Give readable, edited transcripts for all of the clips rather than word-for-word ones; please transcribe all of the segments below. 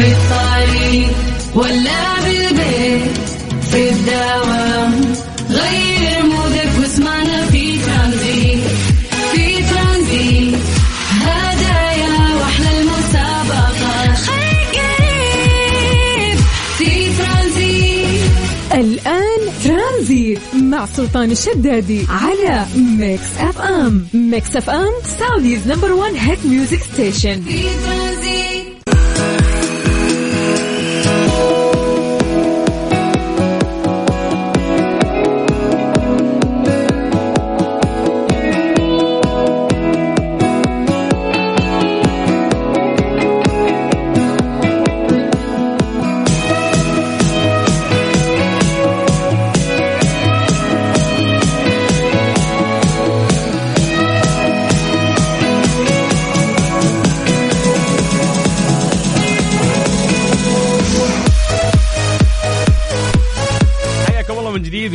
في الطريق ولا بالبيت في الدوام، غير مودك واسمعنا في ترانزيت. في ترانزيت هدايا واحلى المسابقة، خليك قريب في ترانزيت. الآن ترانزيت مع سلطان الشدادي على ميكس إف إم. ميكس إف إم سعوديز نمبر 1 هيت ميوزك ستيشن. في ترانزيت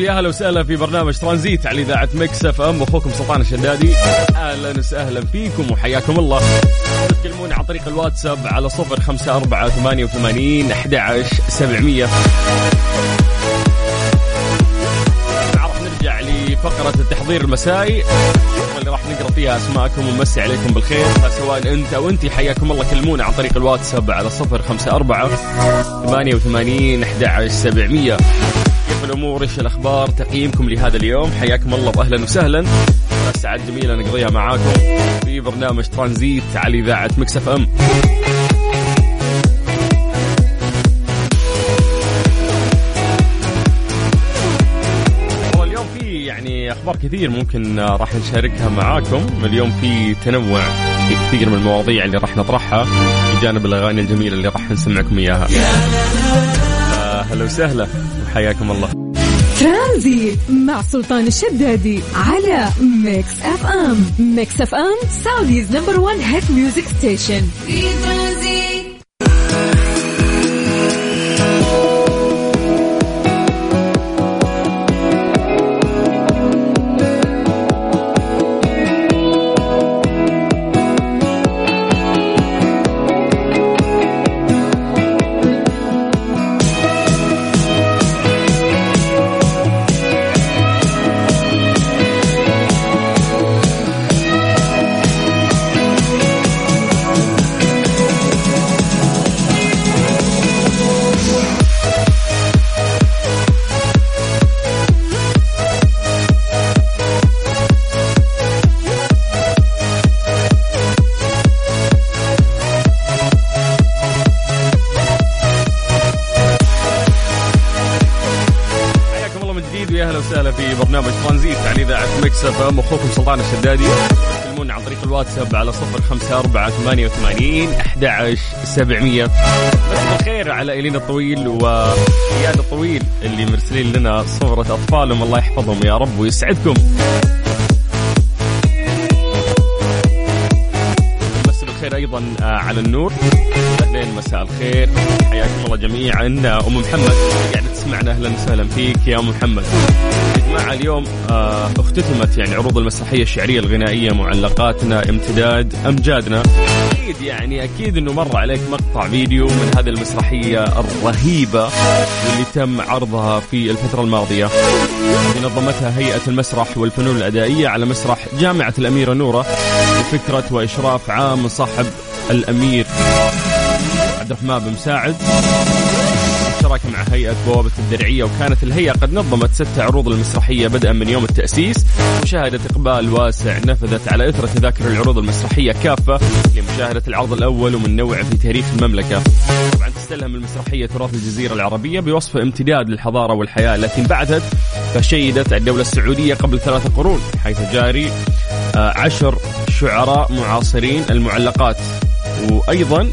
أهلا وسهلا في برنامج ترانزيت على إذاعة ميكس إف إم، وأخوكم سلطان الشدادي. أهلا وسهلا فيكم وحياكم الله. تكلموني عن طريق الواتساب على 0548811700. نعرف نرجع لفقرة التحضير المسائي اللي راح نقرأ فيها أسماءكم ونمسي عليكم بالخير، سواء أنت أو أنتي حياكم الله. كلمونا عن طريق الواتساب على 0548811700. الأمور، إيش الأخبار، تقييمكم لهذا اليوم؟ حياكم الله وأهلا وسهلا. الساعة الجميلة نقضيها معاكم في برنامج ترانزيت على إذاعة ميكس إف إم. واليوم في يعني أخبار كثير ممكن راح نشاركها معاكم. اليوم في تنوع في كثير من المواضيع اللي راح نطرحها بجانب الأغاني الجميلة اللي راح نسمعكم إياها. أهلا وسهلا وحياكم الله. ترانزيت مع سلطان الشدادي على ميكس إف إم. ميكس إف إم سعوديز نمبر 1 هيت ميوزك ستيشن. في ترانزيت في برنامج ترانزيت على إذاعة ميكس إف إم، أخوكم سلطان الشدادي. تكلمونا عن طريق الواتساب على 0548811700. مساء الخير على إيلين الطويل وإياد الطويل اللي مرسلين لنا صورة أطفالهم، الله يحفظهم يا رب ويسعدكم. مساء الخير أيضا على النور، أهلين، مساء الخير، حياكم الله جميعا. أم محمد قاعدة تسمعنا، أهلا وسهلا فيك يا أم محمد. اليوم اختتمت يعني عروض المسرحية الشعرية الغنائية معلقاتنا امتداد أمجادنا. أكيد يعني أكيد أنه مر عليك مقطع فيديو من هذه المسرحية الرهيبة اللي تم عرضها في الفترة الماضية، اللي نظمتها هيئة المسرح والفنون الأدائية على مسرح جامعة الأميرة نورة بفكرة وإشراف عام صاحب الأمير عبد الرحمن بن مساعد، شراكة مع هيئة بوابة الدرعية. وكانت الهيئة قد نظمت 6 عروض المسرحية بدءا من يوم التأسيس، وشهدت إقبال واسع. نفذت على إثر تذاكر العروض المسرحية كافة لمشاهدة العرض الأول ومن نوعه في تاريخ المملكة. طبعا تستلهم المسرحية تراث الجزيرة العربية بوصف امتداد للحضارة والحياة التي انبعثت فشيدت الدولة السعودية قبل 3 قرون، حيث جاري 10 شعراء معاصرين المعلقات. وأيضا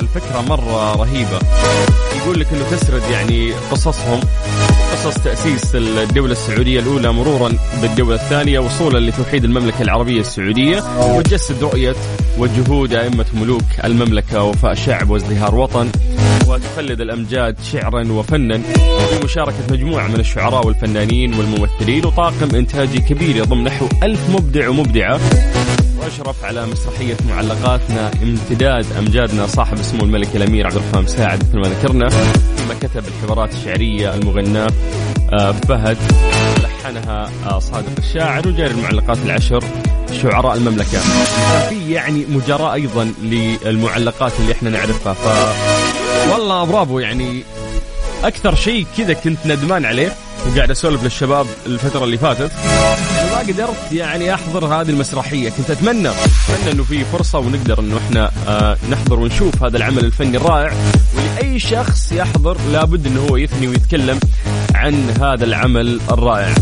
الفكرة مرة رهيبة، يقول لك أنه تسرد يعني قصصهم، قصص تأسيس الدولة السعودية الأولى مرورا بالدولة الثانية وصولا لتوحيد المملكة العربية السعودية، وتجسد رؤية وجهود أئمة ملوك المملكة، وفاء شعب وازدهار وطن، وتخلد الأمجاد شعرا وفنا بمشاركة مجموعة من الشعراء والفنانين والممثلين وطاقم إنتاجي كبير يضم نحو 1000 مبدع ومبدعة. وأشرف على مسرحية معلقاتنا امتداد أمجادنا صاحب اسمه الملك الأمير عزفان مساعد مثل ما ذكرنا، ثم كتب الحوارات الشعرية المغناة فهد، لحنها صادق الشاعر، وجار المعلقات العشر شعراء المملكة. في يعني مجراء أيضا للمعلقات اللي احنا نعرفها، والله برافو. يعني أكثر شيء كذا كنت ندمان عليه وقاعد أسولف للشباب الفترة اللي فاتت، ما قدرت يعني أحضر هذه المسرحية. كنت أتمنى أنه في فرصة ونقدر أنه احنا نحضر ونشوف هذا العمل الفني الرائع، ولأي شخص يحضر لابد أنه هو يثني ويتكلم عن هذا العمل الرائع.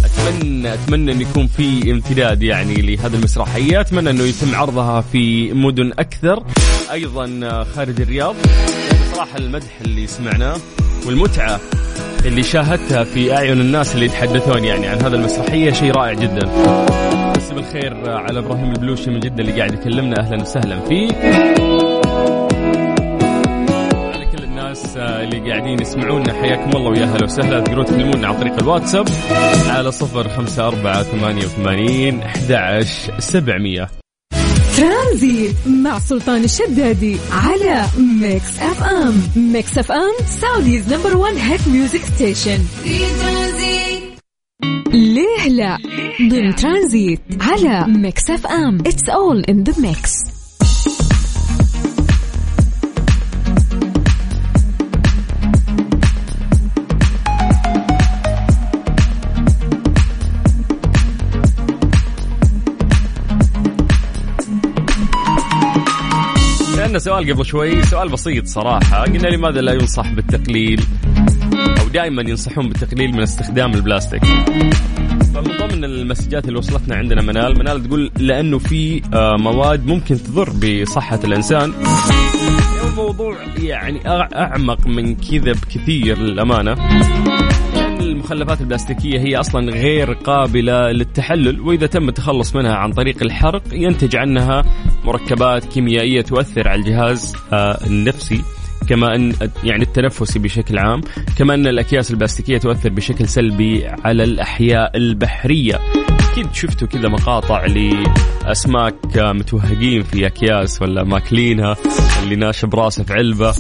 أتمنى أن يكون في امتداد يعني لهذه المسرحية، أتمنى أنه يتم عرضها في مدن أكثر أيضا خارج الرياض. بصراحة المدح اللي سمعناه والمتعة اللي شاهدتها في أعين الناس اللي يتحدثون يعني عن هذا المسرحية شيء رائع جدا. مساء الخير على إبراهيم البلوشي من جدة اللي قاعد يكلمنا، أهلا وسهلا فيه. على كل الناس اللي قاعدين يسمعونا حياكم الله ويا أهلا وسهلا. تقدرون تكلمونا عن طريق الواتساب على 0548811700. ترانزيت مع سلطان الشدادي على ميكس إف إم. ميكس إف إم سعوديز نمبر 1 هيت ميوزك ستيشن. ليه لا ضمن ترانزيت على ميكس إف إم. It's all in the mix. عندنا سؤال قبل شوي، سؤال بسيط صراحة، قلنا لماذا لا ينصح بالتقليل أو دائما ينصحون بالتقليل من استخدام البلاستيك. فمن ضمن المسجات اللي وصلتنا عندنا منال تقول لأنه في مواد ممكن تضر بصحة الإنسان. الموضوع يعني أعمق من كذا بكثير للأمانة. المخلفات البلاستيكية هي أصلا غير قابلة للتحلل، وإذا تم التخلص منها عن طريق الحرق ينتج عنها مركبات كيميائية تؤثر على الجهاز النفسي، كما أن يعني التنفسي بشكل عام، كما أن الأكياس البلاستيكية تؤثر بشكل سلبي على الأحياء البحرية. أكيد شفتوا كذا مقاطع لأسماك متوهقين في أكياس ولا ماكلينها، اللي ناشب راسه في علبة.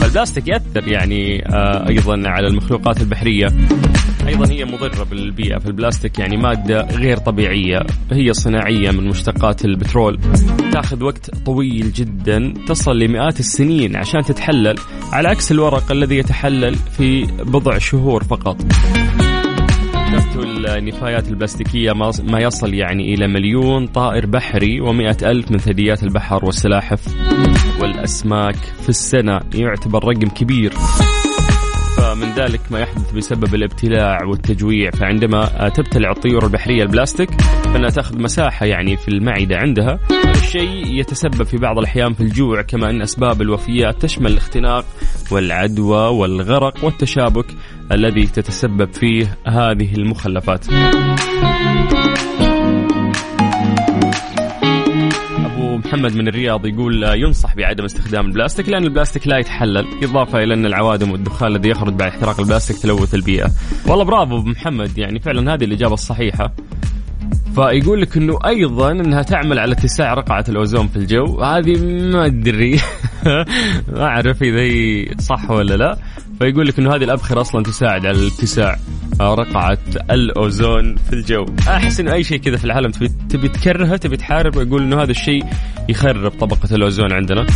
فالبلاستيك يأثر يعني أيضا على المخلوقات البحرية، أيضا هي مضرة بالبيئة. فالبلاستيك يعني مادة غير طبيعية، هي صناعية من مشتقات البترول، تأخذ وقت طويل جدا تصل لمئات السنين عشان تتحلل، على عكس الورق الذي يتحلل في بضع شهور فقط. النفايات البلاستيكية ما يصل يعني إلى 1,000,000 طائر بحري و100,000 من ثدييات البحر والسلاحف والأسماك في السنة، يعتبر رقم كبير. فمن ذلك ما يحدث بسبب الابتلاع والتجويع. فعندما تبتلع الطيور البحرية البلاستيك فإنها تأخذ مساحة يعني في المعدة عندها، الشيء يتسبب في بعض الأحيان في الجوع، كما أن أسباب الوفيات تشمل الاختناق والعدوى والغرق والتشابك الذي تتسبب فيه هذه المخلفات. محمد من الرياض يقول ينصح بعدم استخدام البلاستيك لأن البلاستيك لا يتحلل، إضافة إلى أن العوادم والدخان الذي يخرج بعد احتراق البلاستيك تلوث البيئة. والله برافو محمد، يعني فعلا هذه الإجابة الصحيحة. فيقول لك أنه أيضا أنها تعمل على اتساع رقعة الأوزون في الجو، هذه ما أدري ما أعرف إذا هي صح ولا لا. فيقول لك أنه هذه الأبخرة أصلا تساعد على اتساع رقعة الأوزون في الجو. أحس إنه أي شيء كذا في العالم تبي تكرهه تبي تحارب، ويقول إنه هذا الشيء يخرب طبقة الأوزون عندنا.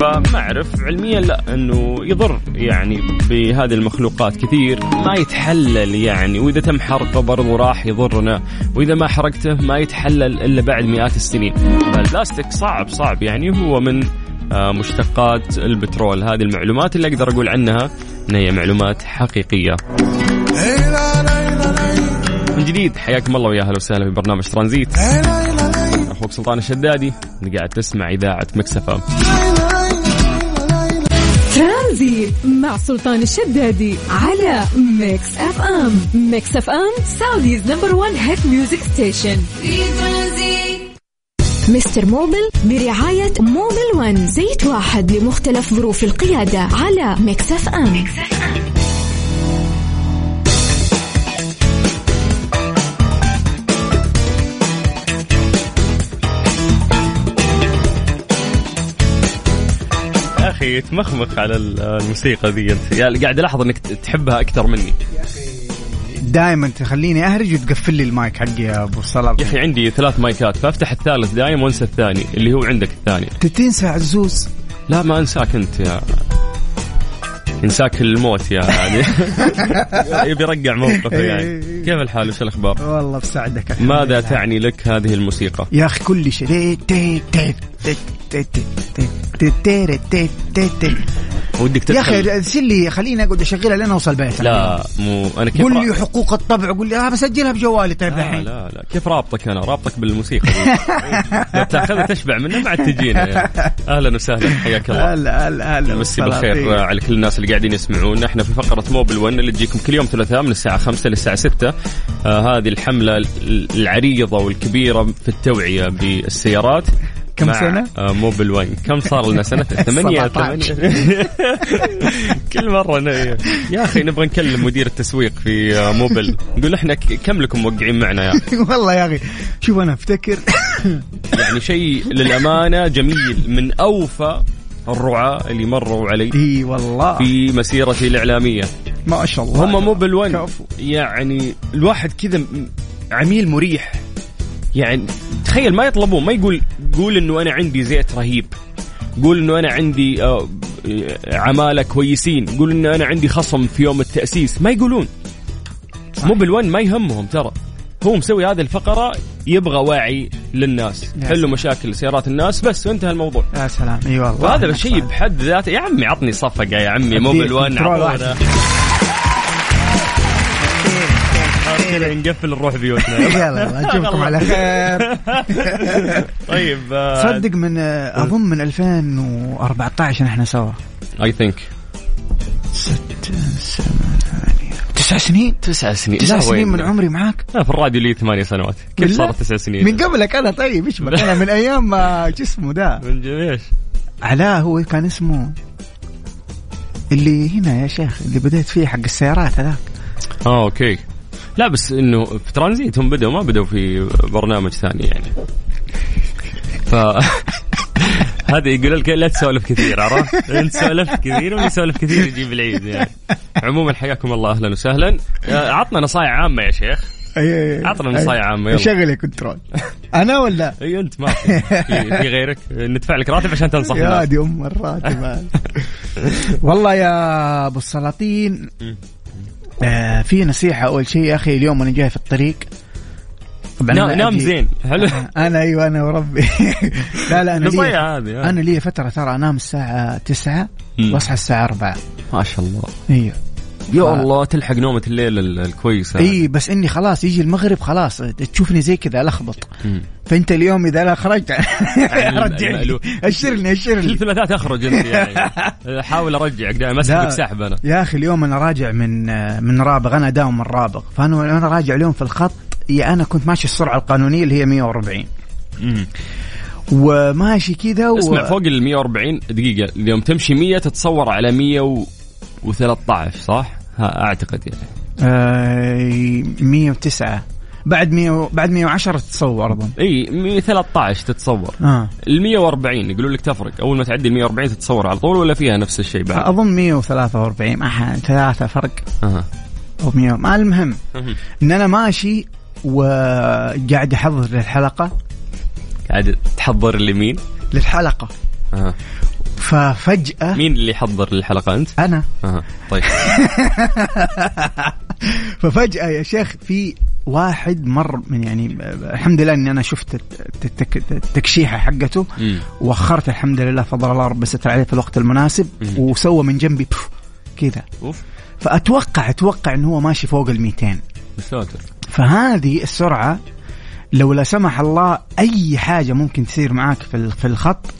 فما أعرف علميا لا، إنه يضر يعني بهذه المخلوقات كثير، ما يتحلل يعني، وإذا تم حرقه برضو راح يضرنا، وإذا ما حرقته ما يتحلل إلا بعد مئات السنين. فالبلاستيك صعب يعني، هو من مشتقات البترول. هذه المعلومات اللي أقدر أقول عنها إن هي معلومات حقيقية. من جديد حياكم الله ويا أهلا وسهلا في برنامج ترانزيت، أخوك سلطان الشدادي اللي قاعد تسمع إذاعة ميكس إف إم. ترانزيت مع سلطان الشدادي على ميكس إف إم. ميكس إف إم سعوديز نمبر 1 هيت ميوزك ستيشن. مستر موبيل برعاية موبيل 1 زيت واحد لمختلف ظروف القيادة على ميكس إف إم. أخي يتمخمخ على الموسيقى ذي، أنت قاعد ألاحظ أنك تحبها أكثر مني دائما، تخليني أهرج وتقفل لي المايك حقي يا أبو صلاح. يا أخي عندي 3 مايكات، فأفتح الثالث دائما وانسى الثاني اللي هو عندك الثاني. تتنسى عزوز؟ لا ما أنساك أنت، يا انساك الموت يعني. يبي يرجع موقفه يعني. كيف الحال وش الأخبار؟ والله بساعدك. ماذا تعني لك هذه الموسيقى يا أخي؟ كل شيء. يا أخي أرسل لي خليني أقعد أشغلها لين أوصل بيتها. لا مو أنا كيف، قول لي حقوق الطبع، قول لي أنا بسجلها بجوالي. طيب الحين لا لا كيف رابطك، أنا رابطك بالموسيقى. لو تأخذها تشبع منها بعد تجينا يعني. أهلا وسهلا، حياك الله. هلا هلا هلا، مسي بالخير على كل الناس اللي قاعدين يسمعونا. إحنا في فقرة موبيل 1 اللي تجيكم كل يوم ثلاثاء من الساعة 5 للساعة 6. هذه الحملة العريضة والكبيرة في التوعية بالسيارات. كم سنة؟ موبيل 1 كم صار لنا؟ سنة 8. كل مرة أنا يا أخي نبغى نكلم مدير التسويق في موبيل، نقول إحنا كم لكم موقعين معنا يا أخي. والله يا أخي شوف أنا أفتكر يعني شيء للأمانة جميل، من أوفى الرعاة اللي مروا علي دي والله في مسيرتي الإعلامية ما شاء الله. هم موبيل 1 يعني الواحد كذا عميل مريح يعني. تخيل ما يطلبون، ما يقول قول إنه أنا عندي زيت رهيب، قول إنه أنا عندي عمالة كويسين، قول إنه أنا عندي خصم في يوم التأسيس، ما يقولون. موبيل 1 ما يهمهم، ترى هو مسوي هذه الفقرة يبغى واعي للناس، حلوا مشاكل سيارات الناس بس وانتهى الموضوع. يا سلام، اي والله. وهذا الشيء بحد ذاته يا عمي، عطني صفقة يا عمي. موبيل 1 عطونا كذا نقفل نروح بيوتنا. يلا نشوفكم على خير. طيب صدق من اظن من 2014 احنا سوا. اي ثينك 9 سنين. 9 سنين من عمري معاك. لا في الراديو لي 8 سنوات. كيف صارت 9 سنين من قبلك انا؟ طيب ايش بك انا من ايام ما جسمه ده من جميش علاء، هو كان اسمه اللي هنا يا شيخ اللي بدأت فيه حق السيارات هذاك. اوكي. لا بس إنه في ترانزيت هم بدأوا، ما بدأوا في برنامج ثاني يعني. هذا يقول لك لا تسولف كثير، عرفت؟ أنت سولف كثير وأنا سولف كثير يجيب العيد يعني. عموما حياكم الله، أهلا وسهلا. عطنا نصائح عامة يا شيخ. عطنا نصائح عامة. شغلي كنترول أنا ولا؟ أي أنت ما في غيرك ندفع لك راتب عشان تنصح الناس. يا دي أم الراتب. والله يا أبو السلاطين في نصيحة. أول شيء أخي اليوم أنا جاي في الطريق نام زين. حلو. أنا أيوة أنا وربي. لا أنا لي فترة ترى أنام الساعة 9 وأصحى الساعة 4. ما شاء الله. أيوة يا الله تلحق نومة الليل الكويسة. إيه بس إني خلاص يجي المغرب خلاص تشوفني زي كذا لخبط. فأنت اليوم إذا لا خرجت رجعني، أشرني الثلاثات أخرج أنت يعني. حاول أرجعك دائما، مسحبك سحب. أنا يا أخي اليوم أنا راجع من رابغ، أنا داوم من رابغ، فأنا راجع اليوم في الخط. يا أنا كنت ماشي السرعة القانونية اللي هي 140 وماشي كذا اسمع فوق ال 140 دقيقة. اليوم تمشي 100 تتصور على 113 صح؟ أعتقد يعني 109 بعد 110 تتصور أظن. إيه 113 تتصور. ال 140 يقولون لك تفرق، أول ما تعدي ال 140 تتصور على طول، ولا فيها نفس الشيء بعد؟ أظن 143 3 فرق أو 100. ما المهم إن أنا ماشي وقاعد أحضر للحلقة. قاعد تحضر لمين؟ للحلقة. ففجأة مين اللي حضر للحلقة؟ أنت؟ أنا. طيب. ففجأة يا شيخ في واحد مر من يعني الحمد لله إني أنا شفت التكشيحة حقته وأخرت الحمد لله فضل الله رب ستر عليه في الوقت المناسب وسوى من جنبي كذا. فأتوقع إن هو ماشي فوق 200. فهذه السرعة لو لا سمح الله أي حاجة ممكن تصير معاك في الخط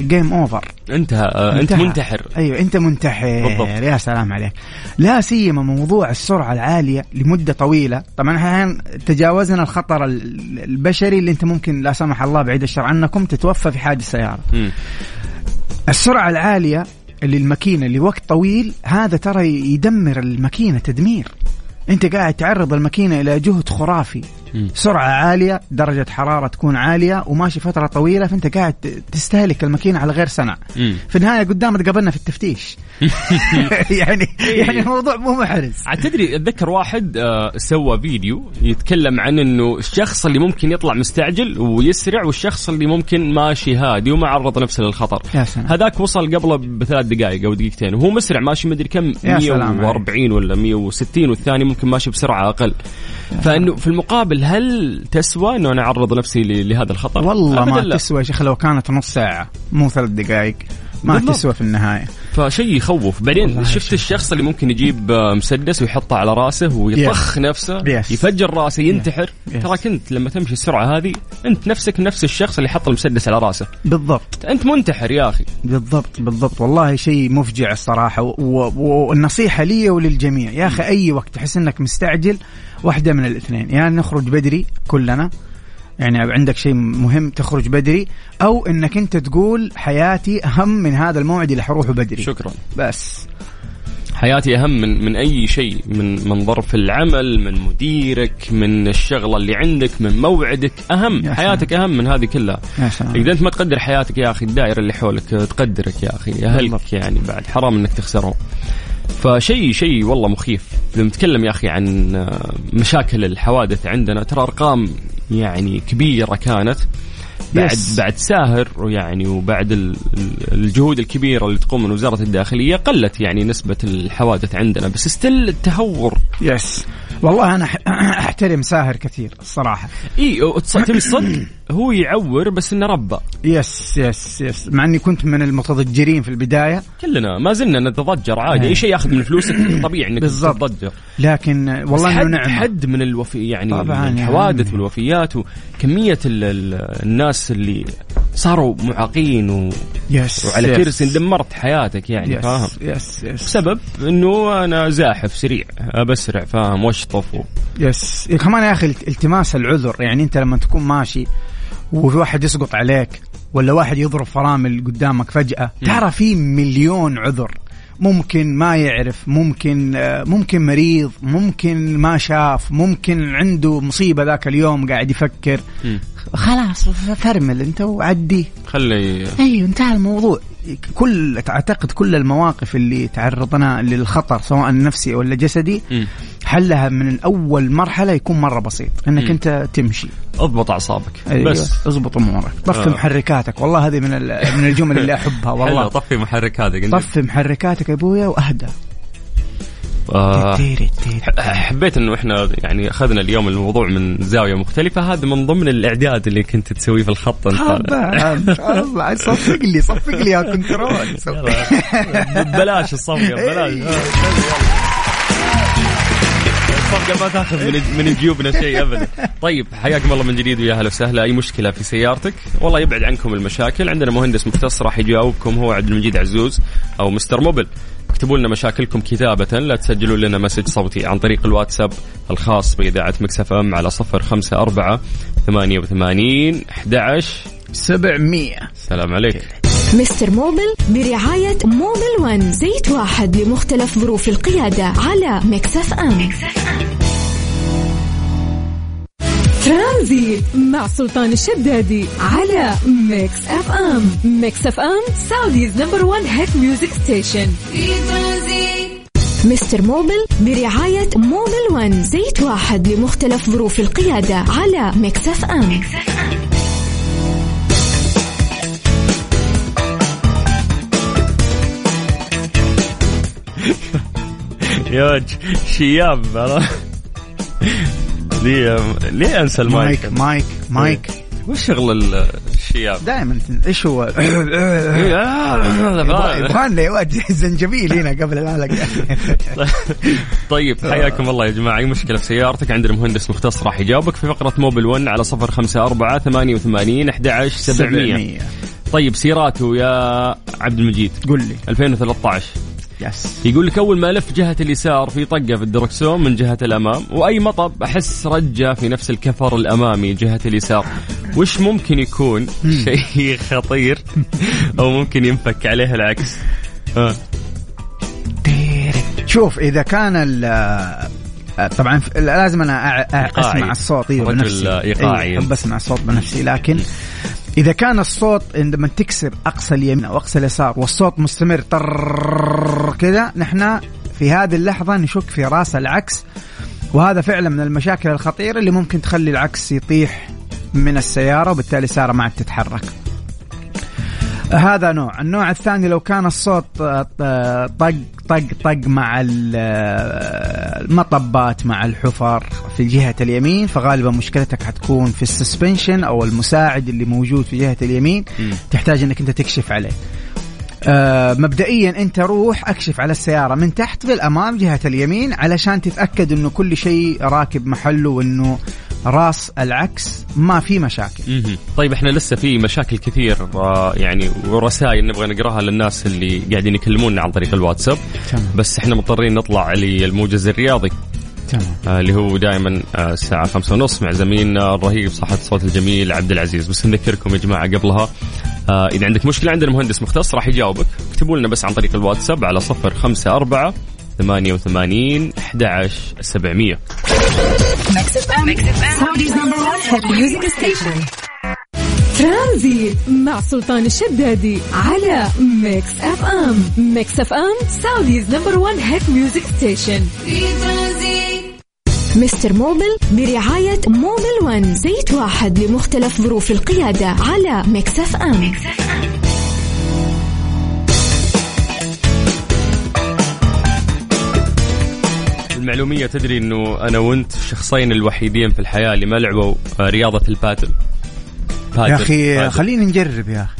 جيم اوفر، انت منتحر. ايوه انت منتحر بالضبط. يا سلام عليك. لا سيما موضوع السرعه العاليه لمده طويله، طبعا الحين تجاوزنا الخطر البشري اللي انت ممكن لا سمح الله بعيد الشر عنكم تتوفى في حادث سياره. السرعه العاليه اللي الماكينه لوقت طويل، هذا ترى يدمر الماكينه تدمير. انت قاعد تعرض الماكينه الى جهد خرافي، سرعه عاليه، درجه حراره تكون عاليه، وماشي فتره طويله، فانت قاعد تستهلك الماكينه على غير سنع. في النهايه قدام تقابلنا في التفتيش. يعني الموضوع مو محرز. تدري اتذكر واحد سوى فيديو يتكلم عن انه الشخص اللي ممكن يطلع مستعجل ويسرع، والشخص اللي ممكن ماشي هادي وما عرض نفسه للخطر. هذاك وصل قبله بثلاث دقائق او دقيقتين وهو مسرع ماشي مدري كم 140 ولا 160، والثاني ممكن ماشي بسرعه اقل. فانه في المقابل هل تسوى أنه أنا أعرض نفسي لهذا الخطر؟ والله ما تسوى يا شيخ، لو كانت نص ساعة مو ثلاث دقائق ما تسوى في النهاية. فشيء يخوف. بعدين شفت الشخص اللي ممكن يجيب مسدس ويحطه على راسه ويطخ نفسه، يفجر راسه، ينتحر. ترى كنت لما تمشي السرعة هذه أنت نفسك نفس الشخص اللي حط المسدس على راسه بالضبط، أنت منتحر يا أخي. بالضبط بالضبط. والله شيء مفجع الصراحة. والنصيحة لي وللجميع يا أخي، أي وقت تحس أنك مستعجل واحدة من الاثنين، يعني نخرج بدري كلنا، يعني عندك شيء مهم تخرج بدري، أو أنك أنت تقول حياتي أهم من هذا الموعد اللي حروحه بدري. شكرا. بس حياتي أهم من أي شيء، من ظرف العمل، من مديرك، من الشغلة اللي عندك، من موعدك، أهم حياتك أهم من هذه كلها. إذا أنت ما تقدر حياتك يا أخي، الدائرة اللي حولك تقدرك يا أخي، أهلك يعني بعد حرام أنك تخسرهم. فشيء والله مخيف. لما نتكلم يا أخي عن مشاكل الحوادث عندنا، ترى أرقام يعني كبيرة كانت بعد ساهر، يعني وبعد الجهود الكبيرة اللي تقوم من وزارة الداخلية قلت يعني نسبة الحوادث عندنا، بس استل التهور. والله أنا أحترم ساهر كثير الصراحة. تمي الصدق هو يعور بس إنه ربى. يس مع أني كنت من المتضجرين في البداية، كلنا ما زلنا نتضجر عادي. أي شيء يأخذ من فلوسك طبيعي إنك تتضجر، لكن والله إنه نعمة. حد من يعني الحوادث والوفيات وكمية الناس اللي صاروا معاقين وعلى كرسي، دمرت حياتك يعني. فاهم؟ بسبب إنه أنا زاحف سريع، بسرع، فاهم، واشطف. كمان يا أخي التماس العذر، يعني أنت لما تكون ماشي وفي واحد يسقط عليك ولا واحد يضرب فرامل قدامك فجأة، ترى في مليون عذر، ممكن ما يعرف، ممكن مريض، ممكن ما شاف، ممكن عنده مصيبة ذاك اليوم قاعد يفكر. خلاص فرمل انت وعدي، خلي انتهى الموضوع. اعتقد كل المواقف اللي تعرضنا للخطر سواء نفسي ولا جسدي، حلها من الأول مرحلة يكون مرة بسيط، انك انت تمشي، اضبط اعصابك. بس اضبط امورك، طفي محركاتك. والله هذه من الجمل اللي احبها والله. طفي محركاتك، طفي محركاتك يا ابويا واهدى. حبيت انه احنا يعني اخذنا اليوم الموضوع من زاويه مختلفه، هذا من ضمن الاعداد اللي كنت تسويه في الخط انت. الله صفق لي يا كنترول، بلاش الصفقه، بلاش الصفقه، ما تاخذ من جيوبنا شيء ابدا. طيب حياكم الله من جديد ويا هلا وسهلا. اي مشكله في سيارتك والله يبعد عنكم المشاكل، عندنا مهندس مختص راح يجاوبكم، هو عبد المجيد عزوز او مستر موبيل. اكتبوا لنا مشاكلكم كتابة، لا تسجلوا لنا مسج صوتي عن طريق الواتساب الخاص بإذاعة ميكس إف إم على 05488811 700. سلام عليك. مستر موبيل برعاية موبيل 1، زيت واحد لمختلف ظروف القيادة، على ميكس إف إم. ترانزيت مع سلطان الشدادي على ميكس إف إم. ميكس إف إم سعوديز نمبر 1 هيت ميوزك ستيشن. مستر موبيل برعاية موبيل 1، زيت واحد لمختلف ظروف القيادة، على ميكس إف إم. يا شياب ليه أنسى المايك؟ مايك وش شغل الشياب دائما؟ إيش هو؟ يبغان لي واجه زنجبيل هنا قبل الحلقة. طيب حياكم الله يا جماعة. أي مشكلة في سيارتك عندنا مهندس مختص راح يجاوبك في فقرة موبيل 1 على 05488811 700. طيب سيراته يا عبد المجيد قل لي 2013 يس. يقول لك أول ما ألف جهة اليسار في طقة في الدركسون من جهة الأمام، وأي مطب أحس رجة في نفس الكفر الأمامي جهة اليسار، وش ممكن يكون شيء خطير أو ممكن ينفك عليه العكس؟ شوف إذا كان طبعا لازم أنا أسمع الصوت بنفسي، أحب أسمع الصوت بنفسي، لكن إذا كان الصوت عندما تكسر أقصى اليمين أو أقصى اليسار والصوت مستمر كذا، نحن في هذه اللحظة نشك في رأس العكس، وهذا فعلا من المشاكل الخطيرة اللي ممكن تخلي العكس يطيح من السيارة وبالتالي السيارة ما عاد تتحرك. هذا نوع. النوع الثاني لو كان الصوت طق طق طق مع المطبات مع الحفر في جهة اليمين، فغالبا مشكلتك حتكون في السسبنشن أو المساعد اللي موجود في جهة اليمين، تحتاج أنك أنت تكشف عليه. مبدئيا أنت روح أكشف على السيارة من تحت بالأمام جهة اليمين علشان تتأكد أنه كل شيء راكب محله وأنه راس العكس ما في مشاكل. طيب احنا لسه في مشاكل كثير يعني ورسائل نبغى نقراها للناس اللي قاعدين يكلموننا عن طريق الواتساب، بس احنا مضطرين نطلع للموجز الرياضي اللي هو دائما الساعة 5:30 مع زميلنا الرهيب صاحب الصوت الجميل عبد العزيز. بس نذكركم يا جماعة قبلها إذا عندك مشكلة عندنا مهندس مختص راح يجاوبك، اكتبوا لنا بس عن طريق الواتساب على 0548881700. ترانزيت مع سلطان الشدادي على ميكس إف إم. ميكس إف إم سعوديز نمبر 1 هيت ميوزك ستيشن. مستر موبيل برعاية موبيل 1، زيت واحد لمختلف ظروف القيادة، على ميكس إف إم. المعلومية تدري أنه أنا وأنت شخصين الوحيدين في الحياة اللي ما لعبوا رياضة البادل. يا أخي خلينا نجرب يا أخي.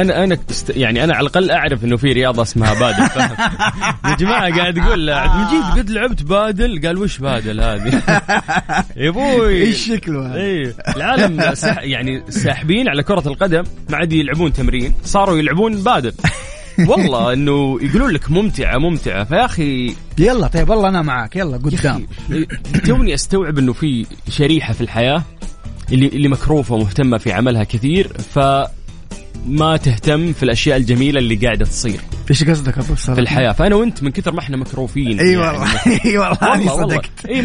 أنا يعني أنا على الأقل أعرف إنه في رياضة اسمها بادل، فهم يا جماعة؟ قاعد أقول عبد المجيد قد لعبت بادل، قال وش بادل هذه يا أبوي إيش شكله؟ إيه العالم يعني ساحبين على كرة القدم، ما عاد يلعبون تمرين، صاروا يلعبون بادل. والله إنه يقولون لك ممتعة ممتعة، فيا أخي يلا طيب والله أنا معك يلا قدام. توني أستوعب إنه في شريحة في الحياة اللي مكروفة ومهتمة في عملها كثير، ف ما تهتم في الأشياء الجميلة اللي قاعدة تصير. إيش قصدك أبو صالح؟ في الحياة. فأنا وأنت من كثر ما إحنا مكروفين. أي والله. أي والله. أي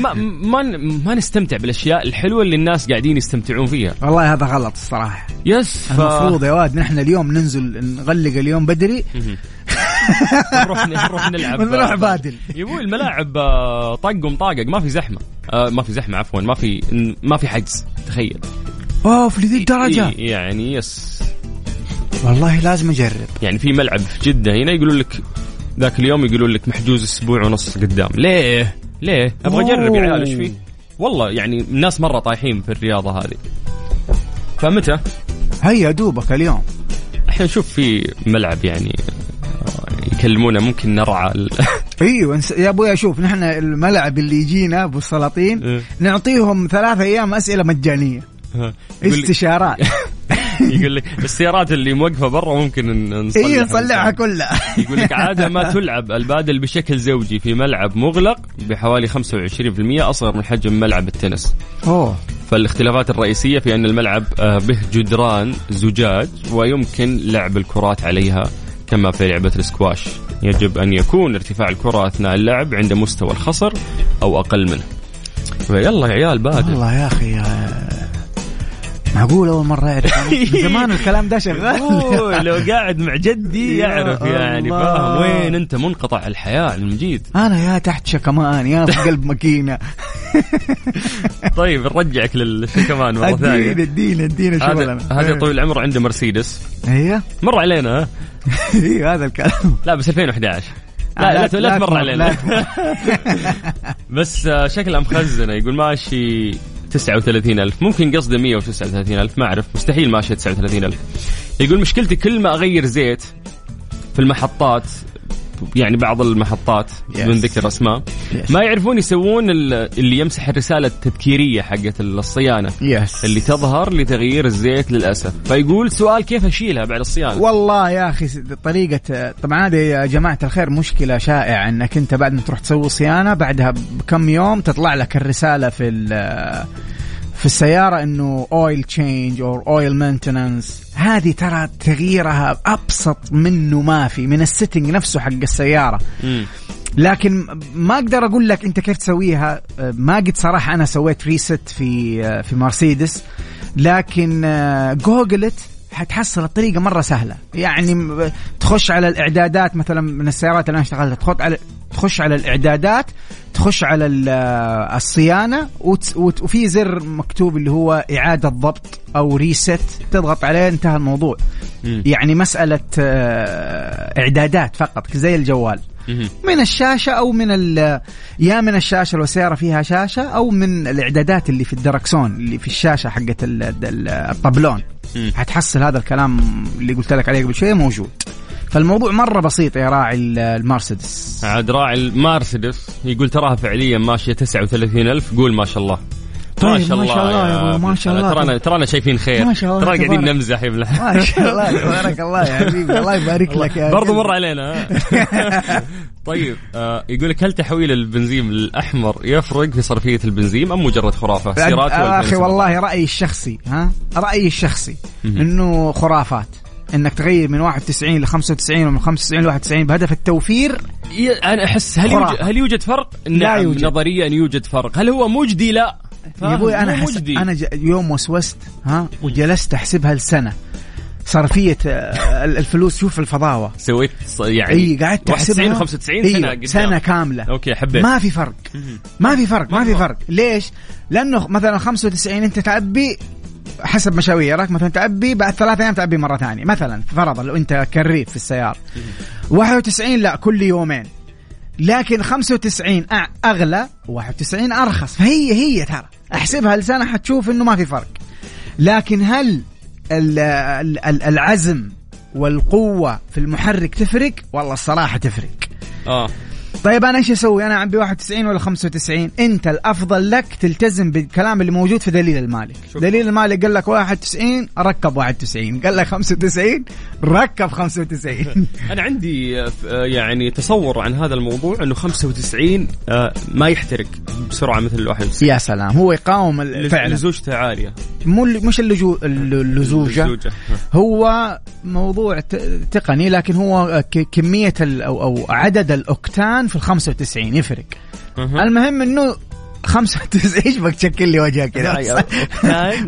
ما نستمتع بالأشياء الحلوة اللي الناس قاعدين يستمتعون فيها. والله هذا غلط الصراحة. يس. المفروض يا واد نحن اليوم ننزل نغلق اليوم بدري. نروح نلعب. نروح بادل. يقول الملاعب طق ومطاقق، ما في زحمة. ما في زحمة عفوا، ما في حجز. تخيل. أوف لذيك درجة. يعني يس. والله لازم أجرب. يعني في ملعب في جدة هنا يقولون لك ذاك اليوم يقولون لك محجوز أسبوع ونص قدام. ليه أبغى أجرب يا عيال إيش فيه. والله يعني الناس مرة طايحين في الرياضة هذه. فمتى هيا دوبك اليوم احنا نشوف في ملعب يعني يكلمونا ممكن نرعى ايوه يا ابويا. شوف نحن الملعب اللي يجينا ابو السلاطين نعطيهم 3 أيام أسئلة مجانية استشارات. يقول لك السيارات اللي موقفة برا ممكن نصلحها كلها. يقول لك عادة ما تلعب البادل بشكل زوجي في ملعب مغلق بحوالي 25% أصغر من حجم ملعب التنس. فالاختلافات الرئيسية في أن الملعب به جدران زجاج ويمكن لعب الكرات عليها، كما في لعبة السكواش يجب أن يكون ارتفاع الكرة أثناء اللعب عند مستوى الخصر أو أقل منه. يلا يا عيال بادل. والله يا أخي معقول أول مرة أعرف. من زمان الكلام ده شغال. لو قاعد مع جدي يعرف يعني فاهم. وين أنت منقطع الحياة المجيد؟ أنا يا تحت شكمان يا في قلب مكينة. طيب نرجعك للشكمان مرة ثانية. الدين شغلنا. هذا طويل العمر عنده مرسيدس. هي مر علينا. هي هذا الكلام. لا بس 2011. لا تمر علينا. بس شكلها مخزنة. يقول ماشي 39,000، ممكن قصده 139,000، ما أعرف، مستحيل ماشي 39,000. يقول مشكلتي كل ما أغير زيت في المحطات يعني بعض المحطات بدون ذكر اسماء ما يعرفون يسوون اللي يمسح الرسالة التذكيرية حقة الصيانة اللي تظهر لتغيير الزيت للأسف. فيقول سؤال كيف أشيلها بعد الصيانة؟ والله يا أخي طريقة طبعا هذه يا جماعة الخير مشكلة شائعة أنك أنت بعد ما تروح تسوي صيانة بعدها بكم يوم تطلع لك الرسالة في السيارة إنه oil change or oil maintenance. هذه ترى تغييرها أبسط منه ما في من السيتنج نفسه حق السيارة. لكن ما أقدر أقول لك أنت كيف تسويها. ما قد صراحة أنا سويت ريست في مرسيدس لكن جوجلت هتحصل الطريقة مرة سهلة. يعني تخش على الإعدادات مثلا من السيارات اللي أنا اشتغلتها تخش على الإعدادات تخش على الصيانة وفي زر مكتوب اللي هو إعادة ضبط أو ريست تضغط عليه انتهى الموضوع. يعني مسألة إعدادات فقط زي الجوال من الشاشة أو من يا من الشاشة لو سيارة فيها شاشة أو من الإعدادات اللي في الدركسون اللي في الشاشة حقة الطبلون هتحصل هذا الكلام اللي قلت لك عليه قبل شوية موجود. فالموضوع مرة بسيط يا راعي المرسيدس. عاد راعي المرسيدس يقول تراها فعليا ماشية 39,000. قول ما شاء الله ما شاء الله ما شاء الله ترانا شايفين خير ترانا قاعدين نمزح يا ابن ما شاء الله تبارك الله يا حبيبي الله يبارك لك برضو مر علينا. طيب يقولك هل تحويل البنزين الأحمر يفرق في صرفية البنزين أم مجرد خرافة؟ أخي والله رأيي الشخصي إنه خرافات انك تغير من 91 ل 95 ومن 95 ل 91 بهدف التوفير. انا احس هل يوجد فرق؟ نعم نظريا يوجد فرق. هل هو مجدي؟ لا يا ابوي انا يوم وسوست وجلست احسبها لسنه صرفيه الفلوس. شوف الفضاوه سويت يعني قعدت احسبها 95 سنه كامله. اوكي حبيت ما في فرق. ليش؟ لانه مثلا 95 انت تعبي حسب مشاويرك مثلا تعبي بعد 3 أيام تعبي مرة ثانية مثلا فرضا لو أنت كريف في السيارة. 91 لا كل يومين. لكن 95 أغلى 91 أرخص. فهي ترى أحسبها لسنة حتشوف أنه ما في فرق. لكن هل العزم والقوة في المحرك تفرق؟ والله الصراحة تفرق. طيب أنا إيش أسوي؟ أنا عبي 91 ولا 95؟ أنت الأفضل لك تلتزم بالكلام اللي موجود في دليل المالك. دليل المالك قال لك 91 ركب 91، قال لك 95 ركب 95. أنا عندي يعني تصور عن هذا الموضوع أنه 95 ما يحترق بسرعة مثل ال91. يا سلام هو يقاوم فعلا. لزوجته عالية مش اللزوجة هو موضوع تقني لكن هو كمية أو عدد الأوكتان في 95 يفرق. المهم إنه 95 إيش بتشكل لي وجهك كذا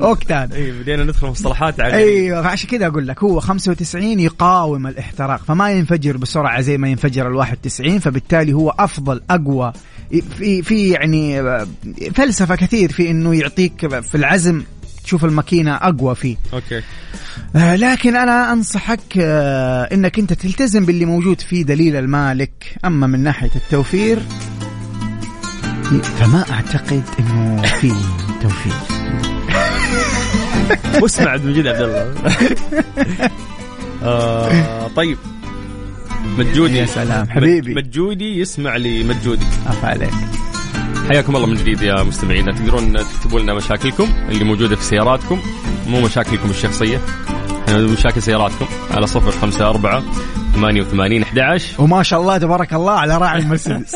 أوكتان. بدينا ندخل مصطلحات عجيبة. أيوة فعشان كذا أقول لك هو 95 يقاوم الاحتراق فما ينفجر بسرعة زي ما ينفجر 91. فبالتالي هو أفضل أقوى في يعني فلسفة كثير في إنه يعطيك في العزم تشوف الماكينة أقوى فيه. أوكي. لكن أنا أنصحك إنك أنت تلتزم باللي موجود في دليل المالك. أما من ناحية التوفير فما أعتقد إنه فيه توفير. واسمع عبد المجيد عبد الله. طيب مجودي يا سلام حبيبي مجودي يسمع لي مجودي أف عليك. حياكم الله من جديد يا مستمعينا. تقدرون تكتبوا لنا مشاكلكم اللي موجودة في سياراتكم مو مشاكلكم الشخصية مشاكل سياراتكم على 05488111. وما شاء الله تبارك الله على راعي المرسيدس.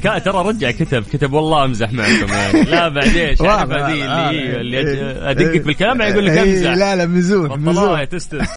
ترى رجع كتب والله امزح معكم يعني. لا بعديش عارف هذه اللي ادقك بالكلام يقول لك امزح. لا مزوح والله تستس